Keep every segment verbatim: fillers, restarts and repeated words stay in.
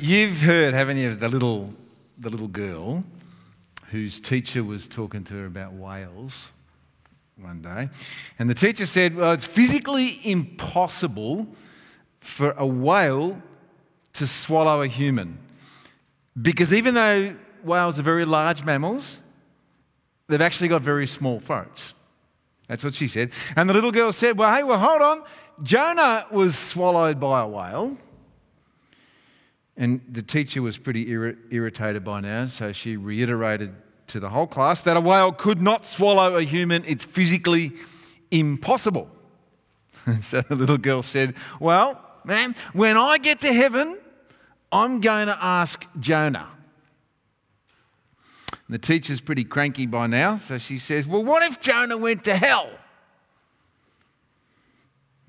You've heard, haven't you, of the little, the little girl whose teacher was talking to her about whales one day. And the teacher said, well, it's physically impossible for a whale to swallow a human. Because even though whales are very large mammals, they've actually got very small throats. That's what she said. And the little girl said, well, hey, well, hold on. Jonah was swallowed by a whale. And the teacher was pretty irri- irritated by now, so she reiterated to the whole class that a whale could not swallow a human. It's physically impossible. And so the little girl said, well, ma'am, when I get to heaven, I'm going to ask Jonah. And the teacher's pretty cranky by now, so she says, well, what if Jonah went to hell?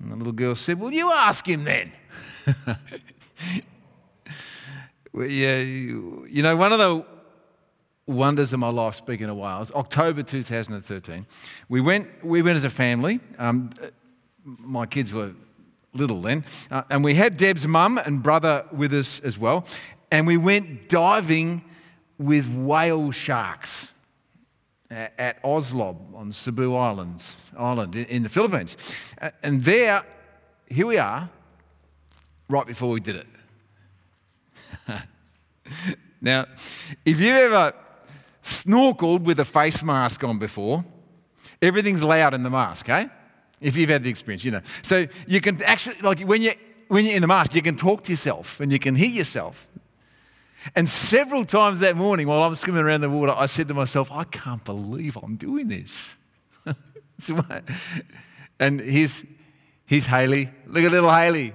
And the little girl said, well, you ask him then. Yeah, you know, one of the wonders of my life, speaking of Wales, October two thousand thirteen, we went we went as a family. Um, my kids were little then. Uh, and we had Deb's mum and brother with us as well. And we went diving with whale sharks at, at Oslob on Cebu Islands, Island in the Philippines. And there, here we are, right before we did it. Now, if you've ever snorkeled with a face mask on before, everything's loud in the mask, eh? If you've had the experience, you know. So you can actually, like when you're, when you're in the mask, you can talk to yourself and you can hear yourself. And several times that morning while I'm swimming around the water, I said to myself, I can't believe I'm doing this. And here's, here's Hayley. Look at little Hayley.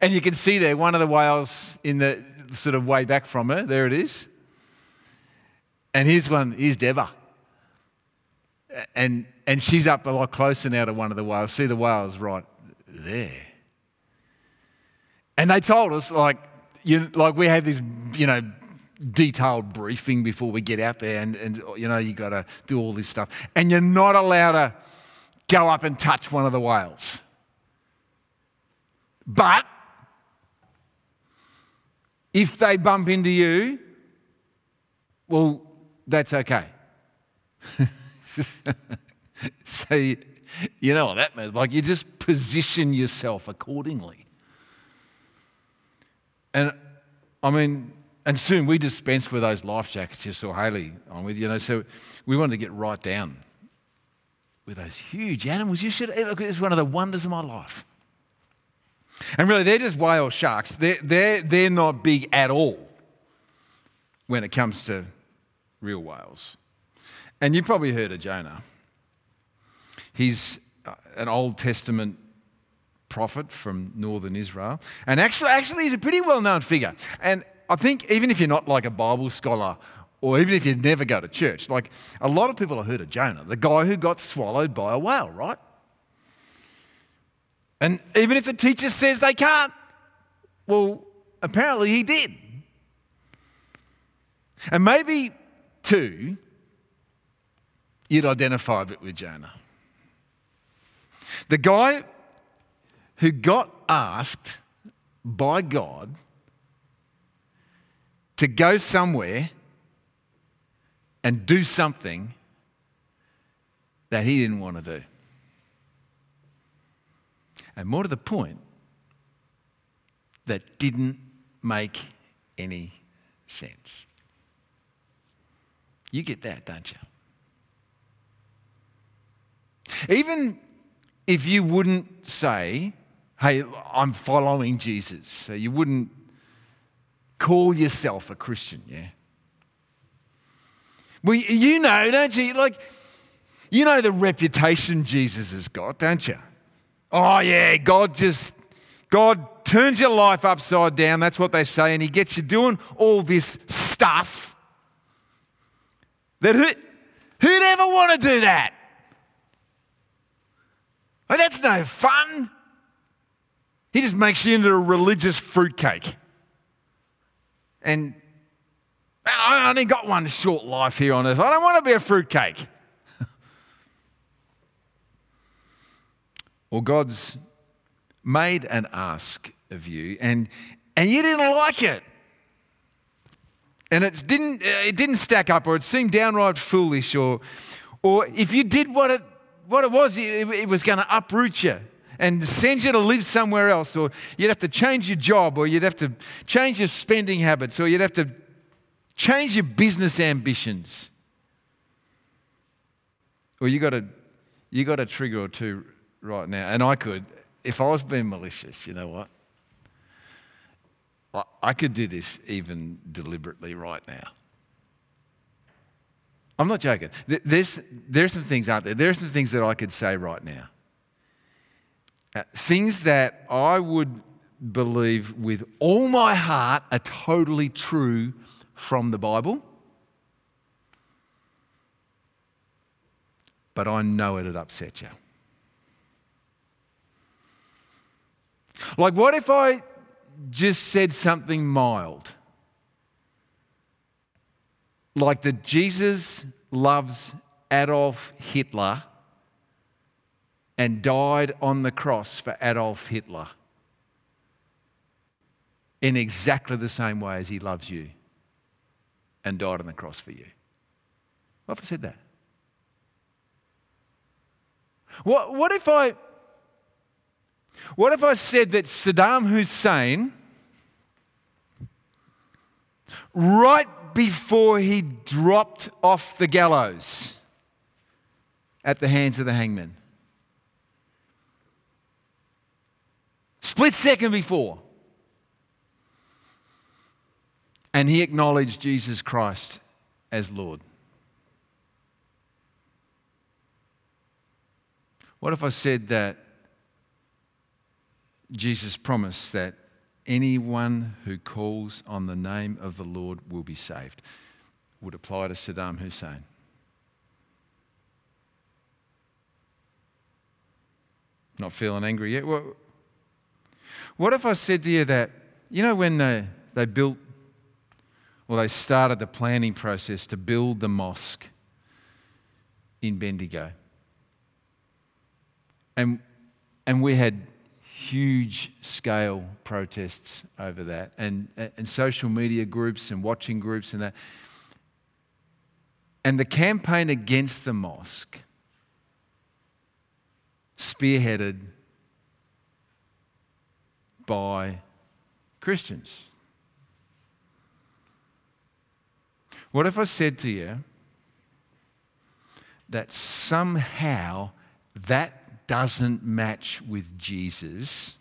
And you can see there one of the whales in the sort of way back from her. There it is. And here's one, here's Deva. And and she's up a lot closer now to one of the whales. See the whales right there. And they told us, like, you like we had this, you know, detailed briefing before we get out there and, and you know, you gotta do all this stuff. And you're not allowed to go up and touch one of the whales. But if they bump into you, well, that's okay. So, you, you know what that means. Like, you just position yourself accordingly. And, I mean, and soon we dispensed with those life jackets you saw Hayley on with, you know, so we wanted to get right down with those huge animals. You should, look, it's one of the wonders of my life. And really, they're just whale sharks. They're, they're, they're not big at all when it comes to real whales. And you probably heard of Jonah. He's an Old Testament prophet from northern Israel. And actually, actually he's a pretty well-known figure. And I think even if you're not like a Bible scholar or even if you never go to church, like a lot of people have heard of Jonah, the guy who got swallowed by a whale, right? And even if the teacher says they can't, well, apparently he did. And maybe, too, you'd identify a bit with Jonah. The guy who got asked by God to go somewhere and do something that he didn't want to do. And more to the point, that didn't make any sense. You get that, don't you? Even if you wouldn't say, hey, I'm following Jesus, so you wouldn't call yourself a Christian, yeah? Well, you know, don't you? Like, you know the reputation Jesus has got, don't you? Oh yeah, God just, God turns your life upside down, that's what they say, and he gets you doing all this stuff that who, who'd ever want to do that? Oh, that's no fun. He just makes you into a religious fruitcake. And I only got one short life here on earth, I don't want to be a fruitcake. Or God's made an ask of you and, and you didn't like it. and it didn't it didn't stack up, or it seemed downright foolish, or or if you did what it what it was, it, it was going to uproot you and send you to live somewhere else, or you'd have to change your job, or you'd have to change your spending habits, or you'd have to change your business ambitions, or you got a you got a trigger or two right now. And I could, if I was being malicious, you know what? I could do this even deliberately right now. I'm not joking. There's, there are some things, aren't there? There are some things that I could say right now. Uh, things that I would believe with all my heart are totally true from the Bible. But I know it'd upset you. Like, what if I just said something mild? Like that Jesus loves Adolf Hitler and died on the cross for Adolf Hitler in exactly the same way as he loves you and died on the cross for you. What if I said that? What, what if I... What if I said that Saddam Hussein, right before he dropped off the gallows at the hands of the hangman, split second before, and he acknowledged Jesus Christ as Lord? What if I said that Jesus promised that anyone who calls on the name of the Lord will be saved? Would apply to Saddam Hussein. Not feeling angry yet? What, what if I said to you that, you know, when they, they built, well, they started the planning process to build the mosque in Bendigo, and and we had huge scale protests over that, and, and social media groups and watching groups and that. And the campaign against the mosque spearheaded by Christians. What if I said to you that somehow that doesn't match with Jesus,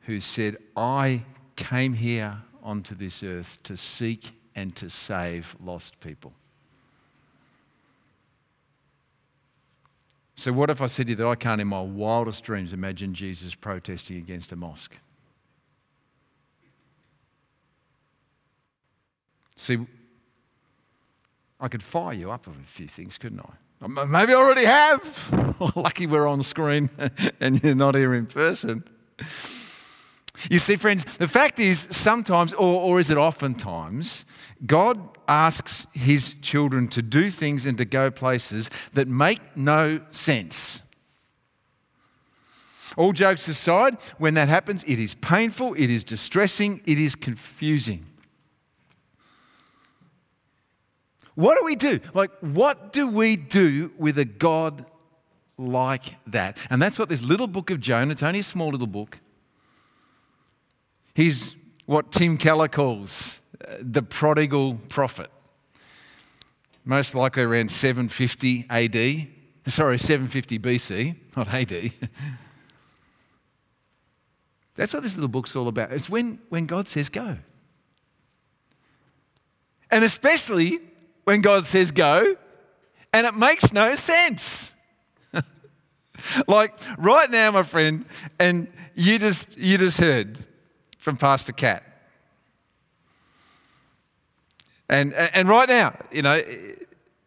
who said, I came here onto this earth to seek and to save lost people? So what if I said to you that I can't in my wildest dreams imagine Jesus protesting against a mosque? See, I could fire you up with a few things, couldn't I? Maybe I already have. Lucky we're on screen and you're not here in person. You see, friends, the fact is sometimes, or, or is it oftentimes, God asks his children to do things and to go places that make no sense. All jokes aside, when that happens, it is painful, it is distressing, it is confusing. What do we do? Like, what do we do with a God like that? And that's what this little book of Jonah, it's only a small little book. He's what Tim Keller calls the prodigal prophet. Most likely around seven fifty A D, sorry, seven fifty B C, not A D. That's what this little book's all about. It's when, when God says go. And especially when God says go, and it makes no sense. Like right now, my friend, and you just you just heard from Pastor Kat. And and right now, you know,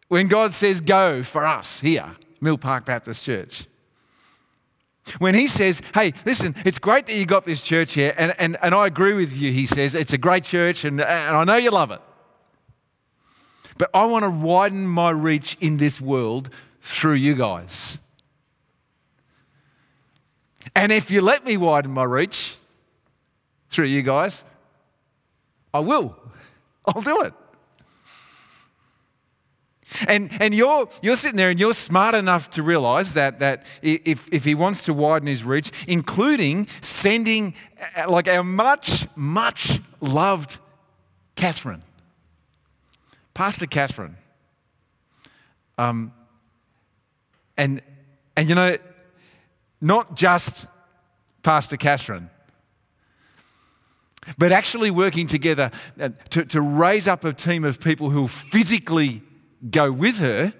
when God says go for us here, Mill Park Baptist Church, when he says, hey, listen, it's great that you got this church here, and, and, and I agree with you, he says, it's a great church, and, and I know you love it. But I want to widen my reach in this world through you guys. And if you let me widen my reach through you guys, I will. I'll do it. And and you're you're sitting there and you're smart enough to realize that that if if he wants to widen his reach, including sending like our much, much loved Catherine, Pastor Catherine. Um and and you know, not just Pastor Catherine, but actually working together to, to raise up a team of people who physically go with her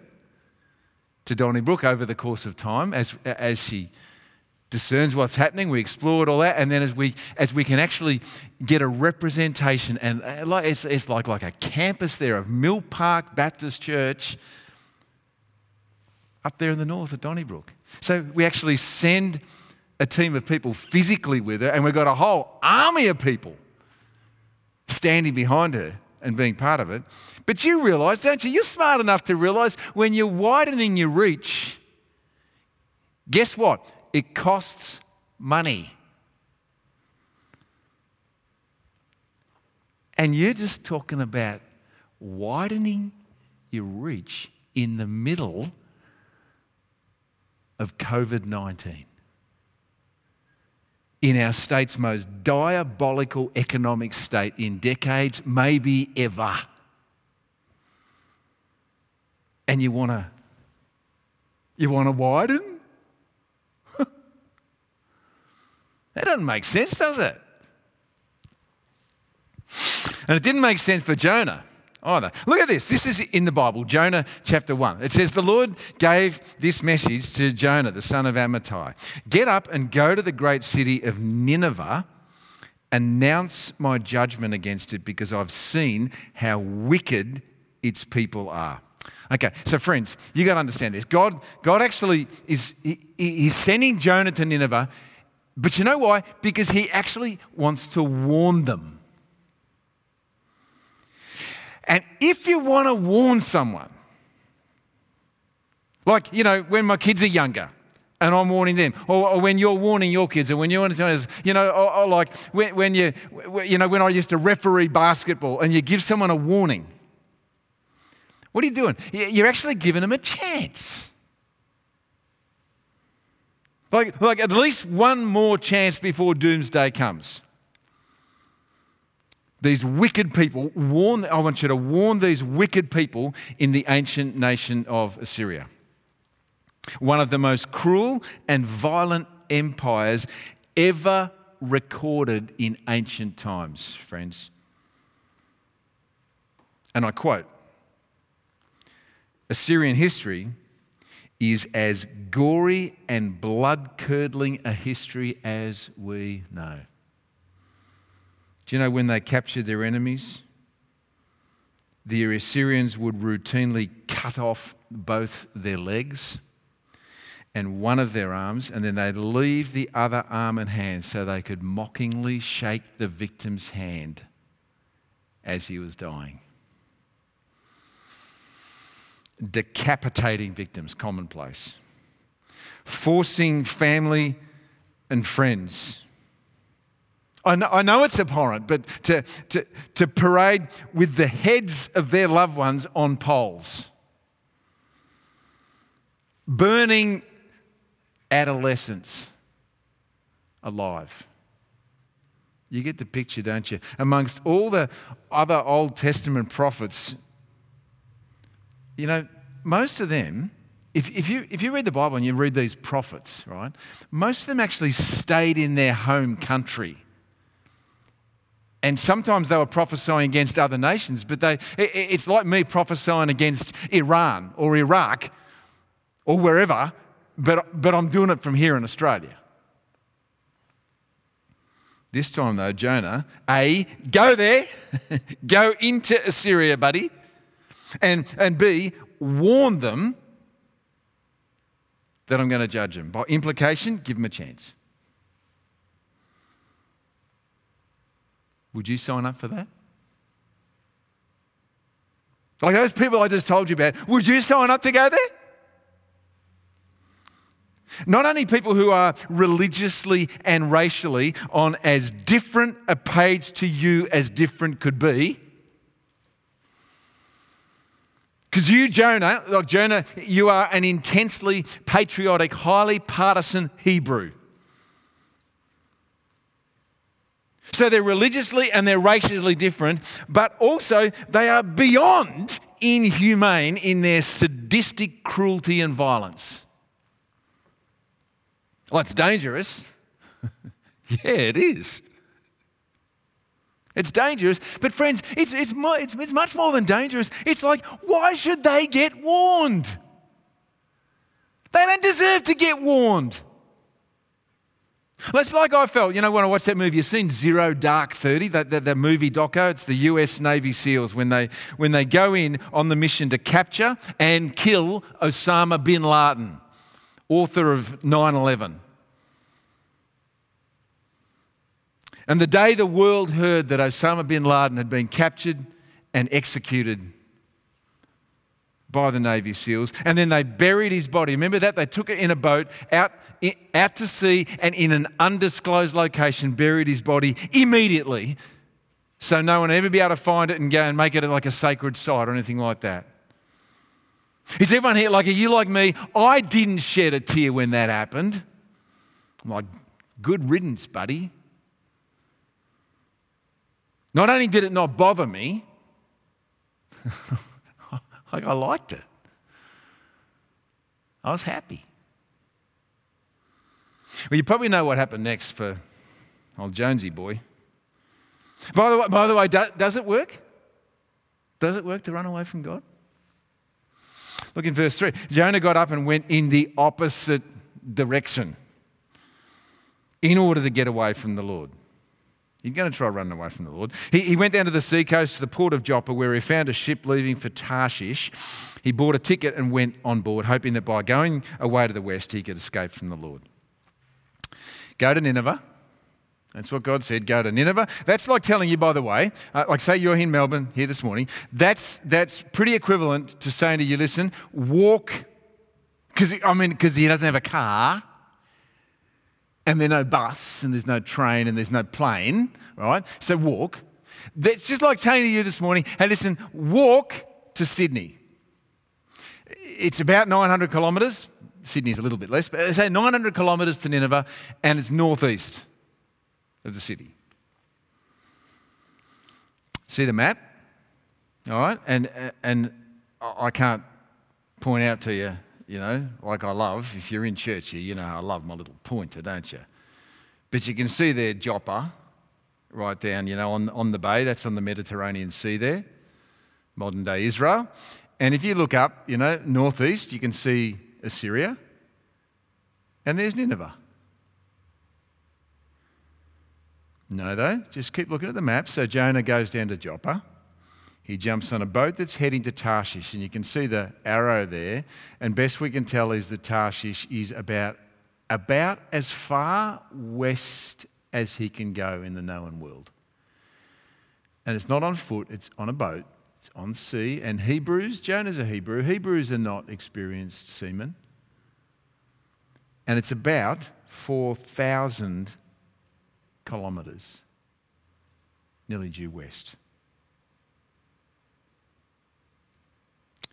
to Donnybrook over the course of time as as she discerns what's happening. We explored all that, and then as we as we can actually get a representation, and it's it's like like a campus there of Mill Park Baptist Church up there in the north of Donnybrook. So we actually send a team of people physically with her, and we've got a whole army of people standing behind her and being part of it. But you realise, don't you? You're smart enough to realise when you're widening your reach, guess what? It costs money. And you're just talking about widening your reach in the middle of covid nineteen. In our state's most diabolical economic state in decades, maybe ever. And you want to, you want to widen? That doesn't make sense, does it? And it didn't make sense for Jonah either. Look at this. This is in the Bible, Jonah chapter one. It says, the Lord gave this message to Jonah, the son of Amittai. Get up and go to the great city of Nineveh, announce my judgment against it, because I've seen how wicked its people are. Okay, so friends, you got to understand this. God, God actually is he, he's sending Jonah to Nineveh, but you know why? Because he actually wants to warn them. And if you want to warn someone, like, you know, when my kids are younger and I'm warning them, or, or when you're warning your kids, or when you're, you know, or, or like when, when you, you know, when I used to referee basketball and you give someone a warning, what are you doing? You're actually giving them a chance. Like, like at least one more chance before doomsday comes. These wicked people, warn, I want you to warn these wicked people in the ancient nation of Assyria, one of the most cruel and violent empires ever recorded in ancient times, friends. And I quote, Assyrian history is as gory and blood-curdling a history as we know. Do you know when they captured their enemies? The Assyrians would routinely cut off both their legs and one of their arms, and then they'd leave the other arm and hand so they could mockingly shake the victim's hand as he was dying. Decapitating victims, commonplace. Forcing family and friends. I know, I know it's abhorrent, but to, to, to parade with the heads of their loved ones on poles. Burning adolescents alive. You get the picture, don't you? Amongst all the other Old Testament prophets, you know, most of them, if, if, you, if you read the Bible and you read these prophets, right, most of them actually stayed in their home country. And sometimes they were prophesying against other nations, but they it's like me prophesying against Iran or Iraq or wherever, but, but I'm doing it from here in Australia. This time though, Jonah, A, go there, go into Assyria, buddy, and, and B, warn them that I'm going to judge them. By implication, give them a chance. Would you sign up for that? Like those people I just told you about, would you sign up to go there? Not only people who are religiously and racially on as different a page to you as different could be, Because you, Jonah, like Jonah, you are an intensely patriotic, highly partisan Hebrew. So they're religiously and they're racially different, but also they are beyond inhumane in their sadistic cruelty and violence. Well, it's dangerous. Yeah, it is. It's dangerous, but friends, it's, it's, mu- it's, it's much more than dangerous. It's like, why should they get warned? They don't deserve to get warned. That's like I felt, you know, when I watched that movie. You've seen Zero Dark Thirty, that, that, that movie doco. It's the U S Navy SEALs when they when they go in on the mission to capture and kill Osama bin Laden, author of nine eleven. And the day the world heard that Osama bin Laden had been captured and executed by the Navy SEALs, and then they buried his body. Remember that? They took it in a boat out, out to sea, and in an undisclosed location buried his body immediately, so no one would ever be able to find it and go and make it like a sacred site or anything like that. Is everyone here like, are you like me? I didn't shed a tear when that happened. I'm like, good riddance, buddy. Not only did it not bother me, I liked it. I was happy. Well, you probably know what happened next for old Jonesy boy. By the way, by the way, does it work? Does it work to run away from God? Look in verse three. Jonah got up and went in the opposite direction in order to get away from the Lord. You're going to try running away from the Lord. He, he went down to the sea coast to the port of Joppa, where he found a ship leaving for Tarshish. He bought a ticket and went on board, hoping that by going away to the west, he could escape from the Lord. Go to Nineveh. That's what God said, go to Nineveh. That's like telling you, by the way, uh, like say you're in Melbourne here this morning, that's that's pretty equivalent to saying to you, listen, walk, because I mean, because he doesn't have a car, and there's no bus, and there's no train, and there's no plane, right? So walk. That's just like telling you this morning, hey, listen, walk to Sydney. It's about nine hundred kilometres. Sydney's a little bit less, but say nine hundred kilometres to Nineveh, and it's northeast of the city. See the map? All right? And, and I can't point out to you, you know, like I love, if you're in church here, you know I love my little pointer, don't you? But you can see there Joppa, right down, you know, on, on the bay. That's on the Mediterranean Sea there, modern day Israel. And if you look up, you know, northeast, you can see Assyria. And there's Nineveh. No, though, just keep looking at the map. So Jonah goes down to Joppa. He jumps on a boat that's heading to Tarshish, and you can see the arrow there, and best we can tell is that Tarshish is about, about as far west as he can go in the known world. And it's not on foot, it's on a boat, it's on sea, and Hebrews, Jonah's a Hebrew, Hebrews are not experienced seamen. And it's about four thousand kilometres, nearly due west.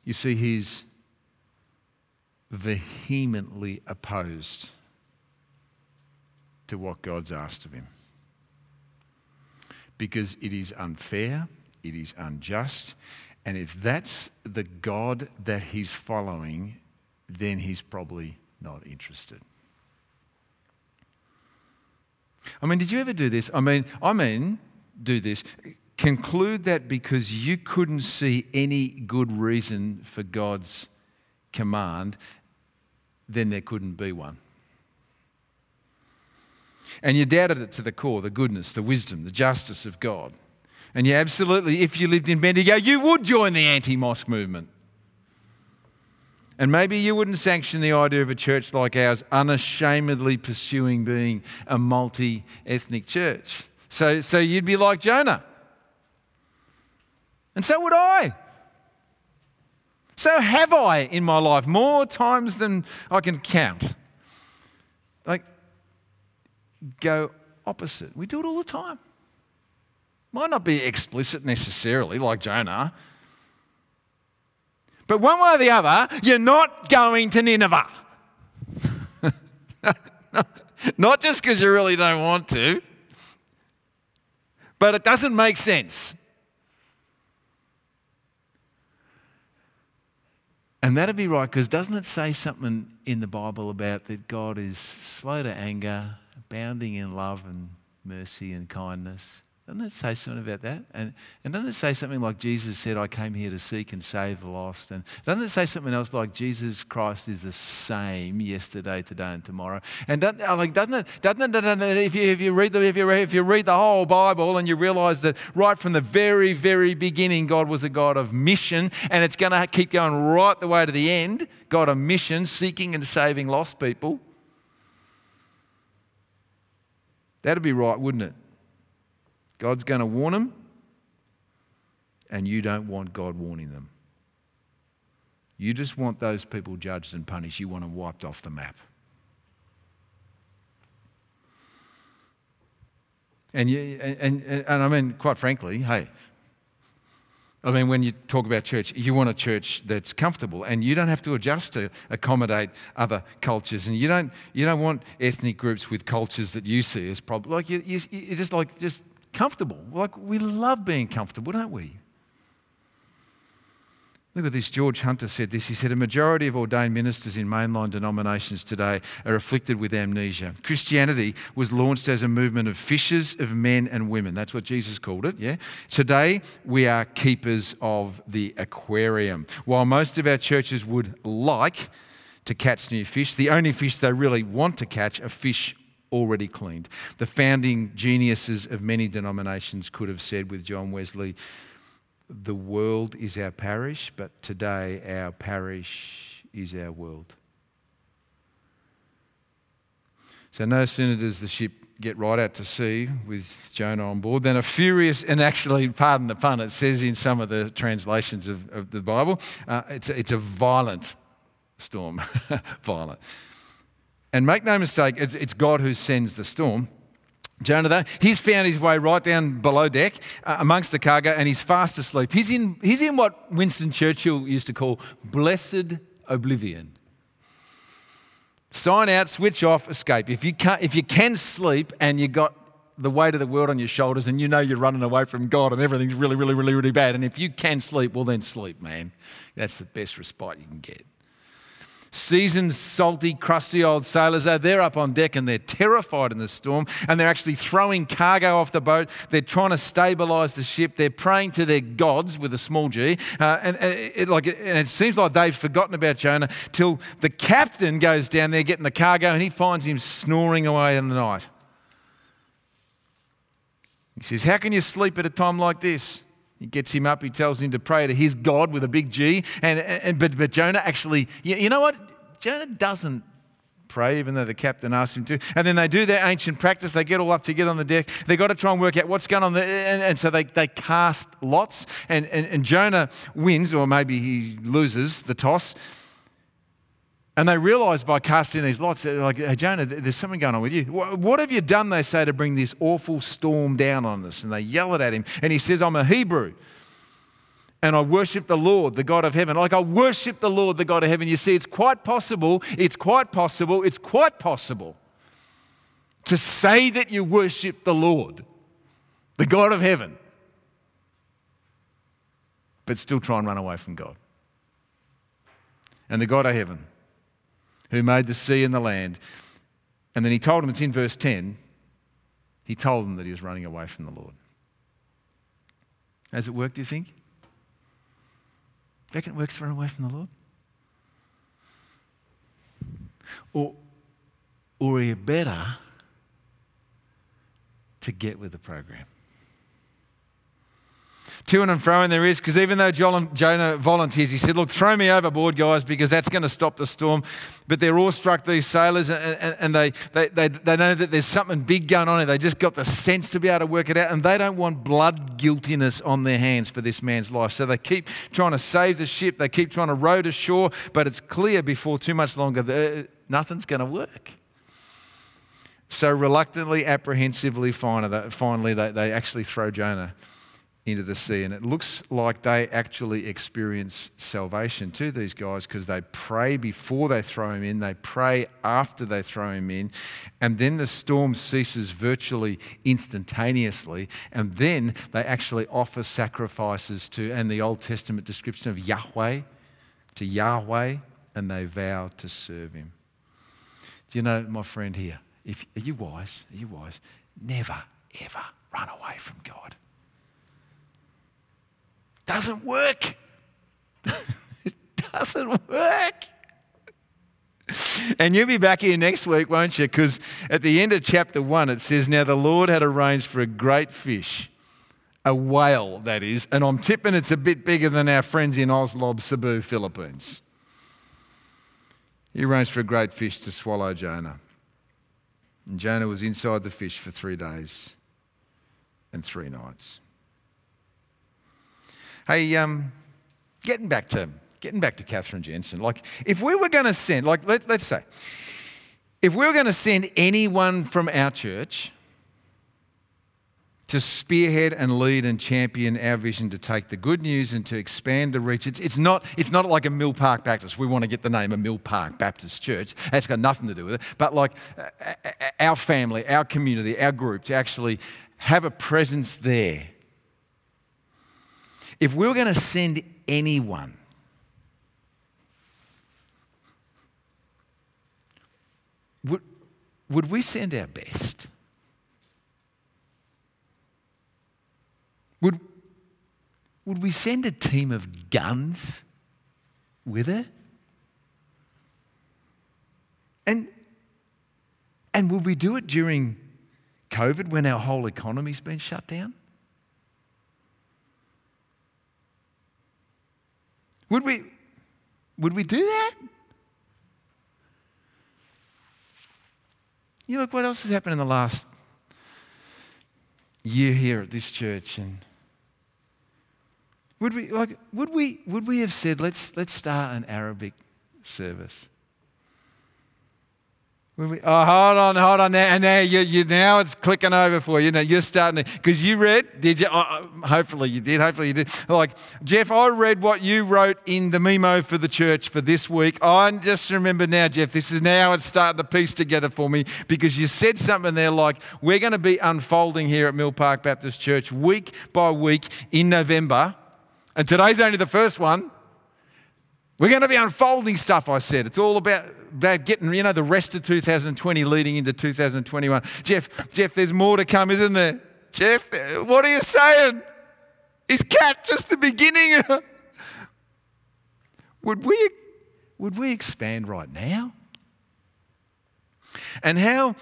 You see, he's vehemently opposed to what God's asked of him. Because it is unfair, it is unjust, and if that's the God that he's following, then he's probably not interested. I mean, did you ever do this? I mean, I mean, do this. Conclude that because you couldn't see any good reason for God's command, then there couldn't be one. And you doubted it to the core, the goodness, the wisdom, the justice of God. And you absolutely, if you lived in Bendigo, you would join the anti-mosque movement. And maybe you wouldn't sanction the idea of a church like ours unashamedly pursuing being a multi-ethnic church. So, so you'd be like Jonah. And so would I. So have I in my life more times than I can count. Like, go opposite. We do it all the time. Might not be explicit necessarily, like Jonah, But one way or the other, you're not going to Nineveh. Not just because you really don't want to, but it doesn't make sense. And that'd be right, because doesn't it say something in the Bible about that God is slow to anger, abounding in love and mercy and kindness? Doesn't it say something about that? And, and doesn't it say something like Jesus said, I came here to seek and save the lost? And doesn't it say something else like Jesus Christ is the same yesterday, today, and tomorrow? And doesn't, like, doesn't it? Doesn't it? Doesn't it if you if you read the if you read, if you read the whole Bible and you realise that right from the very very beginning, God was a God of mission, and it's going to keep going right the way to the end. God of mission, seeking and saving lost people. That'd be right, wouldn't it? God's going to warn them, and you don't want God warning them. You just want those people judged and punished. You want them wiped off the map. And you, and, and, and I mean, quite frankly, hey, I mean, when you talk about church, you want a church that's comfortable, and you don't have to adjust to accommodate other cultures, and you don't you don't want ethnic groups with cultures that you see as problems. Like you, you, you just like just. Comfortable. Like, we love being comfortable, don't we? Look at this. George Hunter said this. He said, a majority of ordained ministers in mainline denominations today are afflicted with amnesia. Christianity was launched as a movement of fishers of men and women. That's what Jesus called it, yeah? Today, we are keepers of the aquarium. While most of our churches would like to catch new fish, the only fish they really want to catch are fish already cleaned. The founding geniuses of many denominations could have said with John Wesley, the world is our parish, but today our parish is our world. So no sooner does the ship get right out to sea with Jonah on board than a furious, and actually, pardon the pun, it says in some of the translations of, of the Bible, uh, it's, it's a violent storm, violent. And make no mistake, it's, it's God who sends the storm. Jonah, though, he's found his way right down below deck uh, amongst the cargo, and he's fast asleep. He's in, he's in what Winston Churchill used to call blessed oblivion. Sign out, switch off, escape. If you can, if you can sleep and you've got the weight of the world on your shoulders and you know you're running away from God and everything's really, really, really, really bad, and if you can sleep, well then sleep, man. That's the best respite you can get. Seasoned, salty, crusty old sailors, they're up on deck and they're terrified in the storm, and they're actually throwing cargo off the boat. They're trying to stabilise the ship. They're praying to their gods with a small g. Uh, and, and, it, like, and it seems like they've forgotten about Jonah till the captain goes down there getting the cargo and he finds him snoring away in the night. He says, how can you sleep at a time like this? He gets him up, he tells him to pray to his God with a big G. And, and but, but Jonah actually, you, you know what? Jonah doesn't pray, even though the captain asks him to. And then they do their ancient practice. They get all up together on the deck. They've got to try and work out what's going on there. And, and so they, they cast lots. And, and, and Jonah wins, or maybe he loses the toss. And they realise by casting these lots, like, hey, Jonah, there's something going on with you. What have you done, they say, to bring this awful storm down on us? And they yell it at him. And he says, I'm a Hebrew. And I worship the Lord, the God of heaven. Like, I worship the Lord, the God of heaven. You see, it's quite possible, it's quite possible, it's quite possible to say that you worship the Lord, the God of heaven, but still try and run away from God. And the God of heaven, who made the sea and the land. And then he told them, it's in verse ten, he told them that he was running away from the Lord. Has it worked, do you think? Do you reckon it works to run away from the Lord? Or, or are you better to get with the program? To and fro in there is, because even though Jonah volunteers, he said, look, throw me overboard, guys, because that's going to stop the storm. But they're awestruck, these sailors, and, and, and they, they, they, they know that there's something big going on, and they just got the sense to be able to work it out, and they don't want blood guiltiness on their hands for this man's life. So they keep trying to save the ship, they keep trying to row to shore, but it's clear before too much longer that nothing's going to work. So reluctantly, apprehensively, finally, they, they actually throw Jonah into the sea. And it looks like they actually experience salvation too, these guys, because they pray before they throw him in, they pray after they throw him in, and then the storm ceases virtually instantaneously, and then they actually offer sacrifices to, and the Old Testament description of Yahweh, to Yahweh, and they vow to serve him. Do you know, my friend here, if are you wise? Are you wise? Never, ever run away from God. Doesn't work. It doesn't work. And you'll be back here next week, won't you? Because at the end of chapter one, it says, now the Lord had arranged for a great fish, a whale, that is, and I'm tipping it's a bit bigger than our friends in Oslob, Cebu, Philippines. He arranged for a great fish to swallow Jonah. And Jonah was inside the fish for three days and three nights. Hey, um, getting back to getting back to Katherine Jensen. Like, if we were going to send, like, let, let's say, if we were going to send anyone from our church to spearhead and lead and champion our vision to take the good news and to expand the reach, it's, it's not it's not like a Mill Park Baptist. We want to get the name of Mill Park Baptist Church. That's got nothing to do with it. But like uh, our family, our community, our group, to actually have a presence there. If we were going to send anyone, would, would we send our best? Would, would we send a team of guns with it? And, and would we do it during COVID when our whole economy's been shut down? Would we, would we do that? You look, what else has happened in the last year here at this church? And would we, like, would we, would we have said, let's let's start an Arabic service? Would we, oh, hold on, hold on, now, now you, you, now it's clicking over for you. Now you're starting to, because you read, did you? Oh, hopefully you did. Hopefully you did. Like, Jeff, I read what you wrote in the memo for the church for this week. I just remember now, Jeff. This is now it's starting to piece together for me, because you said something there like, we're going to be unfolding here at Mill Park Baptist Church week by week in November, and today's only the first one. We're going to be unfolding stuff, I said. It's all about, about getting, you know, the rest of two thousand twenty leading into two thousand twenty-one. Jeff, Jeff, there's more to come, isn't there? Jeff, what are you saying? Is Cat just the beginning? Would we, would we expand right now? And how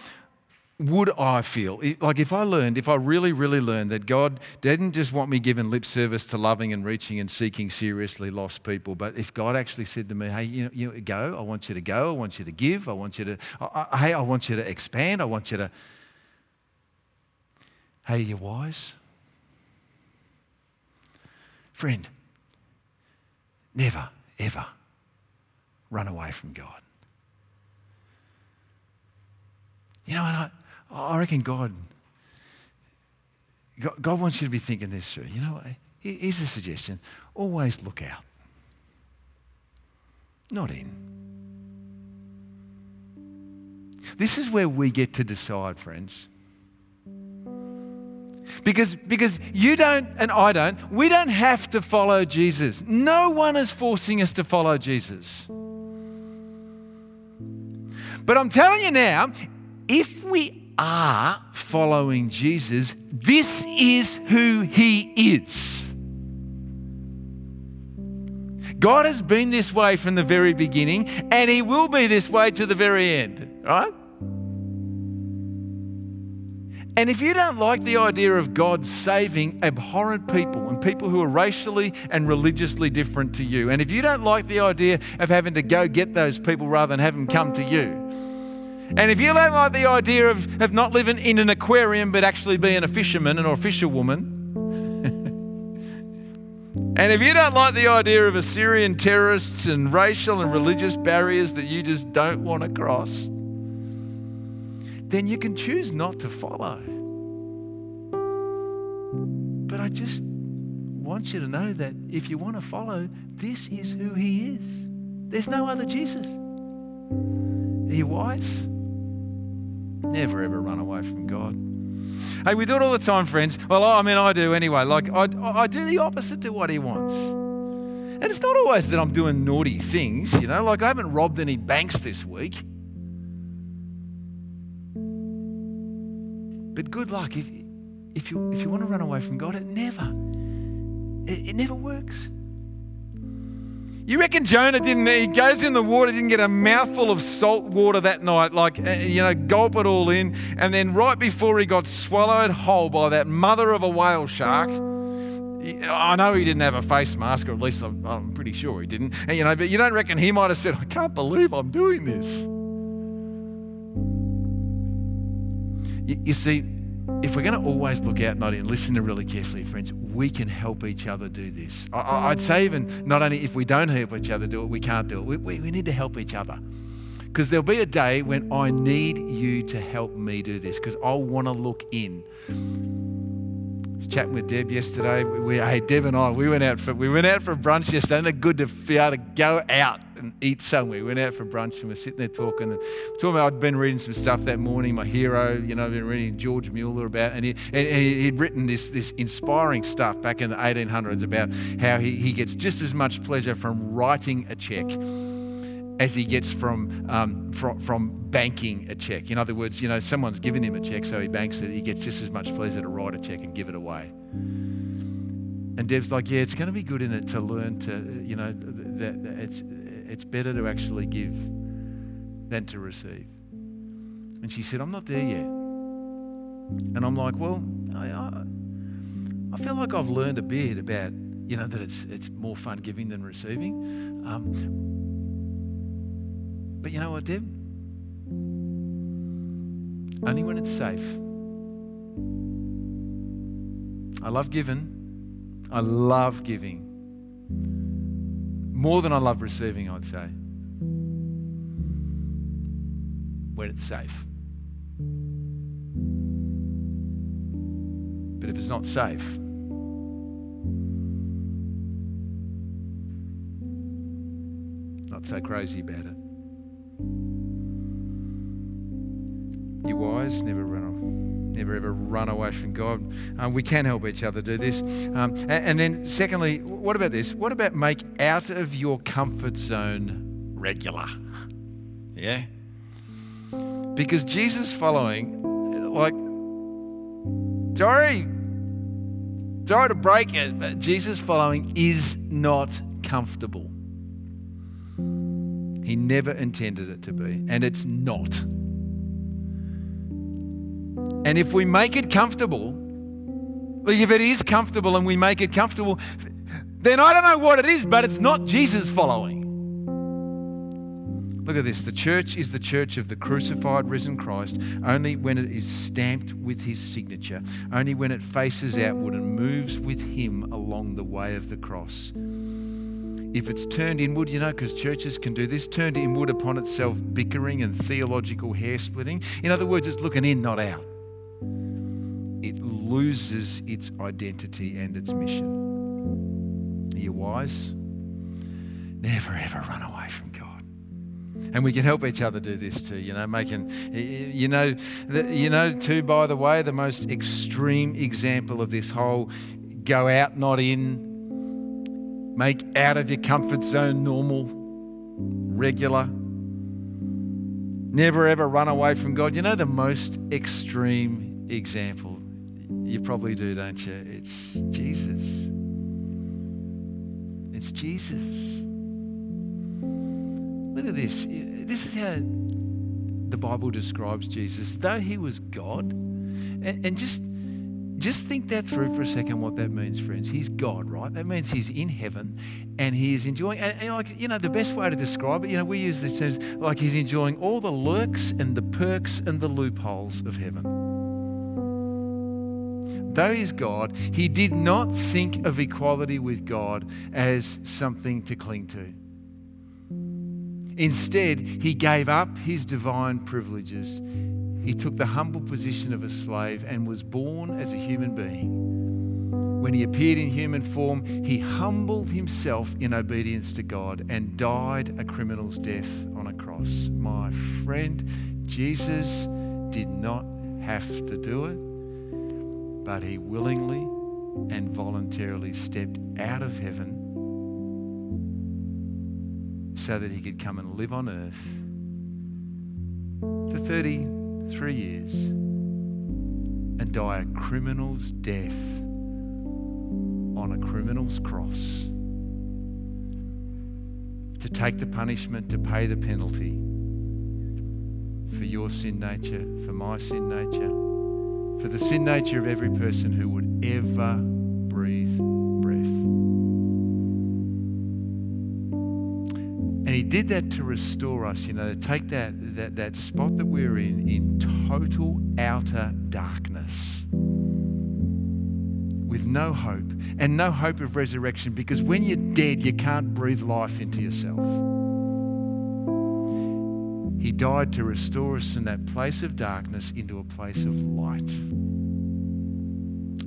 would I feel? Like if I learned, if I really, really learned that God didn't just want me giving lip service to loving and reaching and seeking seriously lost people, but if God actually said to me, hey, you know, you know, go, I want you to go, I want you to give, I want you to, I, I, hey, I want you to expand, I want you to, hey, you're wise? Friend, never, ever run away from God. You know, and I, I reckon God, God wants you to be thinking this through. You know, here's a suggestion. Always look out. Not in. This is where we get to decide, friends. Because, because you don't and I don't, we don't have to follow Jesus. No one is forcing us to follow Jesus. But I'm telling you now, if we are following Jesus, this is who he is. God has been this way from the very beginning, and he will be this way to the very end, right? And if you don't like the idea of God saving abhorrent people and people who are racially and religiously different to you, and if you don't like the idea of having to go get those people rather than have them come to you, and if you don't like the idea of, of not living in an aquarium but actually being a fisherman or a fisherwoman, and if you don't like the idea of Assyrian terrorists and racial and religious barriers that you just don't want to cross, then you can choose not to follow. But I just wants you to know that if you want to follow, this is who he is. There's no other Jesus. Are you wise? Never ever run away from God. Hey, we do it all the time, friends. Well, I mean, I do anyway. Like, I, I do the opposite to what he wants. And it's not always that I'm doing naughty things, you know. Like, I haven't robbed any banks this week. But good luck if if you if you want to run away from God. It never it, it never works. You reckon Jonah didn't? He goes in the water, didn't get a mouthful of salt water that night, like you know, gulp it all in, and then right before he got swallowed whole by that mother of a whale shark. I know he didn't have a face mask, or at least I'm, I'm pretty sure he didn't. And, you know, but you don't reckon he might have said, "I can't believe I'm doing this." You see, if we're going to always look out, not in, listen to really carefully, friends, we can help each other do this. I, I'd say even not only if we don't help each other do it, we can't do it. We, we, we need to help each other, because there'll be a day when I need you to help me do this, because I want to look in. I was chatting with Deb yesterday. We, we, hey, Deb and I, we went out for we went out for brunch yesterday. Isn't it good to be able to go out and eat somewhere? We went out for brunch and we're sitting there talking. And talking about, I'd been reading some stuff that morning. My hero, you know, I've been reading George Mueller about, and he and he'd written this this inspiring stuff back in the eighteen hundreds about how he, he gets just as much pleasure from writing a check as he gets from, um, from from banking a check. In other words, you know, someone's given him a check, so he banks it. He gets just as much pleasure to write a check and give it away. And Deb's like, yeah, it's going to be good in it to learn to, you know, that it's it's better to actually give than to receive. And she said, I'm not there yet. And I'm like, well, I I, I feel like I've learned a bit about, you know, that it's it's more fun giving than receiving. Um, But you know what, Deb? Only when it's safe. I love giving. I love giving. More than I love receiving, I'd say. When it's safe. But if it's not safe, not so crazy about it. You wise, never run, never ever run away from God. Um, we can help each other do this. Um, and, and then secondly, what about this? What about make out of your comfort zone regular? Yeah? Because Jesus following, like, sorry, sorry to break it, but Jesus following is not comfortable. He never intended it to be, and it's not. And if we make it comfortable, like if it is comfortable and we make it comfortable, then I don't know what it is, but it's not Jesus following. Look at this. The church is the church of the crucified, risen Christ only when it is stamped with his signature, only when it faces outward and moves with him along the way of the cross. If it's turned inward, you know, because churches can do this, turned inward upon itself, bickering and theological hair splitting. In other words, it's looking in, not out. It loses its identity and its mission. Are you wise? Never, ever run away from God. And we can help each other do this too, you know, making, you know, you know, too, by the way, the most extreme example of this whole go out, not in, make out of your comfort zone normal, regular. Never ever run away from God. You know the most extreme example? You probably do, don't you? It's Jesus. It's Jesus. Look at this. This is how the Bible describes Jesus. Though he was God, and just... Just think that through for a second, what that means, friends. He's God, right? That means he's in heaven and he is enjoying, and, and like, you know, the best way to describe it, you know, we use these terms, like he's enjoying all the lurks and the perks and the loopholes of heaven. Though he's God, he did not think of equality with God as something to cling to. Instead, he gave up his divine privileges. He took the humble position of a slave and was born as a human being. When he appeared in human form, he humbled himself in obedience to God and died a criminal's death on a cross. My friend, Jesus did not have to do it, but he willingly and voluntarily stepped out of heaven so that he could come and live on earth for thirty-three years and die a criminal's death on a criminal's cross, to take the punishment, to pay the penalty for your sin nature, for my sin nature, for the sin nature of every person who would ever breathe breath. And he did that to restore us, you know, to take that, that, that spot that we're in, in total outer darkness, with no hope, and no hope of resurrection, because when you're dead, you can't breathe life into yourself. He died to restore us from that place of darkness into a place of light,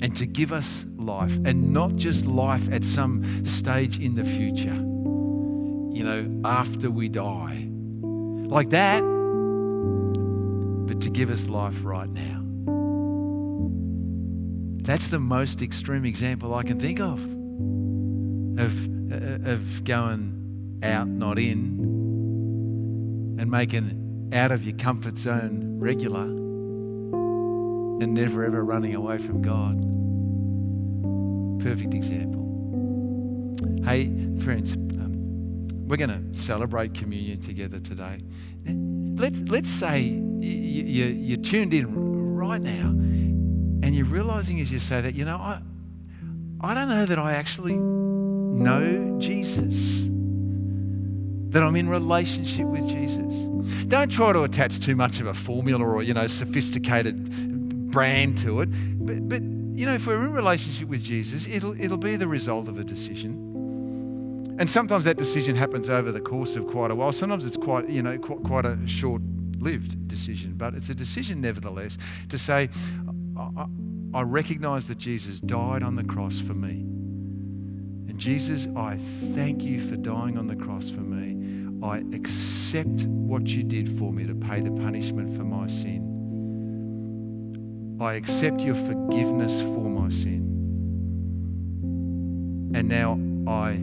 and to give us life, and not just life at some stage in the future, you know, after we die, like that, but to give us life right now. That's the most extreme example I can think of, of, of going out, not in, and making out of your comfort zone regular, and never ever running away from God. Perfect example. Hey, friends, um, we're going to celebrate communion together today. Let's, let's say you, you, you're tuned in right now, and you're realizing as you say that, you know, I I don't know that I actually know Jesus, that I'm in relationship with Jesus. Don't try to attach too much of a formula or, you know, sophisticated brand to it. But, but you know, if we're in relationship with Jesus, it'll, it'll be the result of a decision. And sometimes that decision happens over the course of quite a while. Sometimes it's quite, you know, quite, quite a short-lived decision. But it's a decision, nevertheless, to say, I, I recognize that Jesus died on the cross for me. And Jesus, I thank you for dying on the cross for me. I accept what you did for me to pay the punishment for my sin. I accept your forgiveness for my sin. And now I,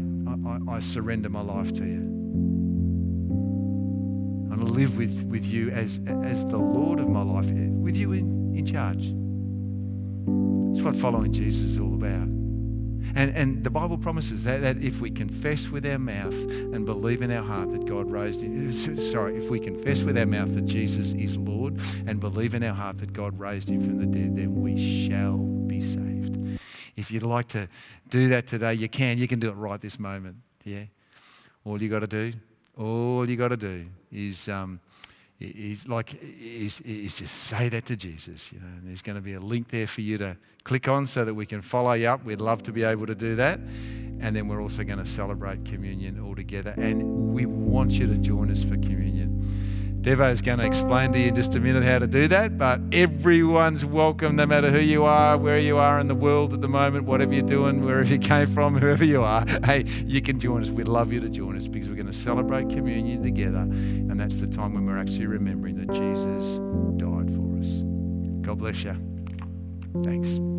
I, I surrender my life to you. I'm going to live with, with you as, as the Lord of my life, with you in, in charge. It's what following Jesus is all about. And, and the Bible promises that, that if we confess with our mouth and believe in our heart that God raised him, sorry, if we confess with our mouth that Jesus is Lord and believe in our heart that God raised him from the dead, then we shall be saved. If you'd like to do that today, you can. You can do it right this moment. Yeah. All you got to do, all you got to do is... Um, He's like, he's, he's just say that to Jesus, you know, and there's going to be a link there for you to click on so that we can follow you up. We'd love to be able to do that. And then we're also going to celebrate communion all together. And we want you to join us for communion. Devo is going to explain to you in just a minute how to do that, but everyone's welcome, no matter who you are, where you are in the world at the moment, whatever you're doing, wherever you came from, whoever you are. Hey, you can join us. We'd love you to join us, because we're going to celebrate communion together, and that's the time when we're actually remembering that Jesus died for us. God bless you. Thanks.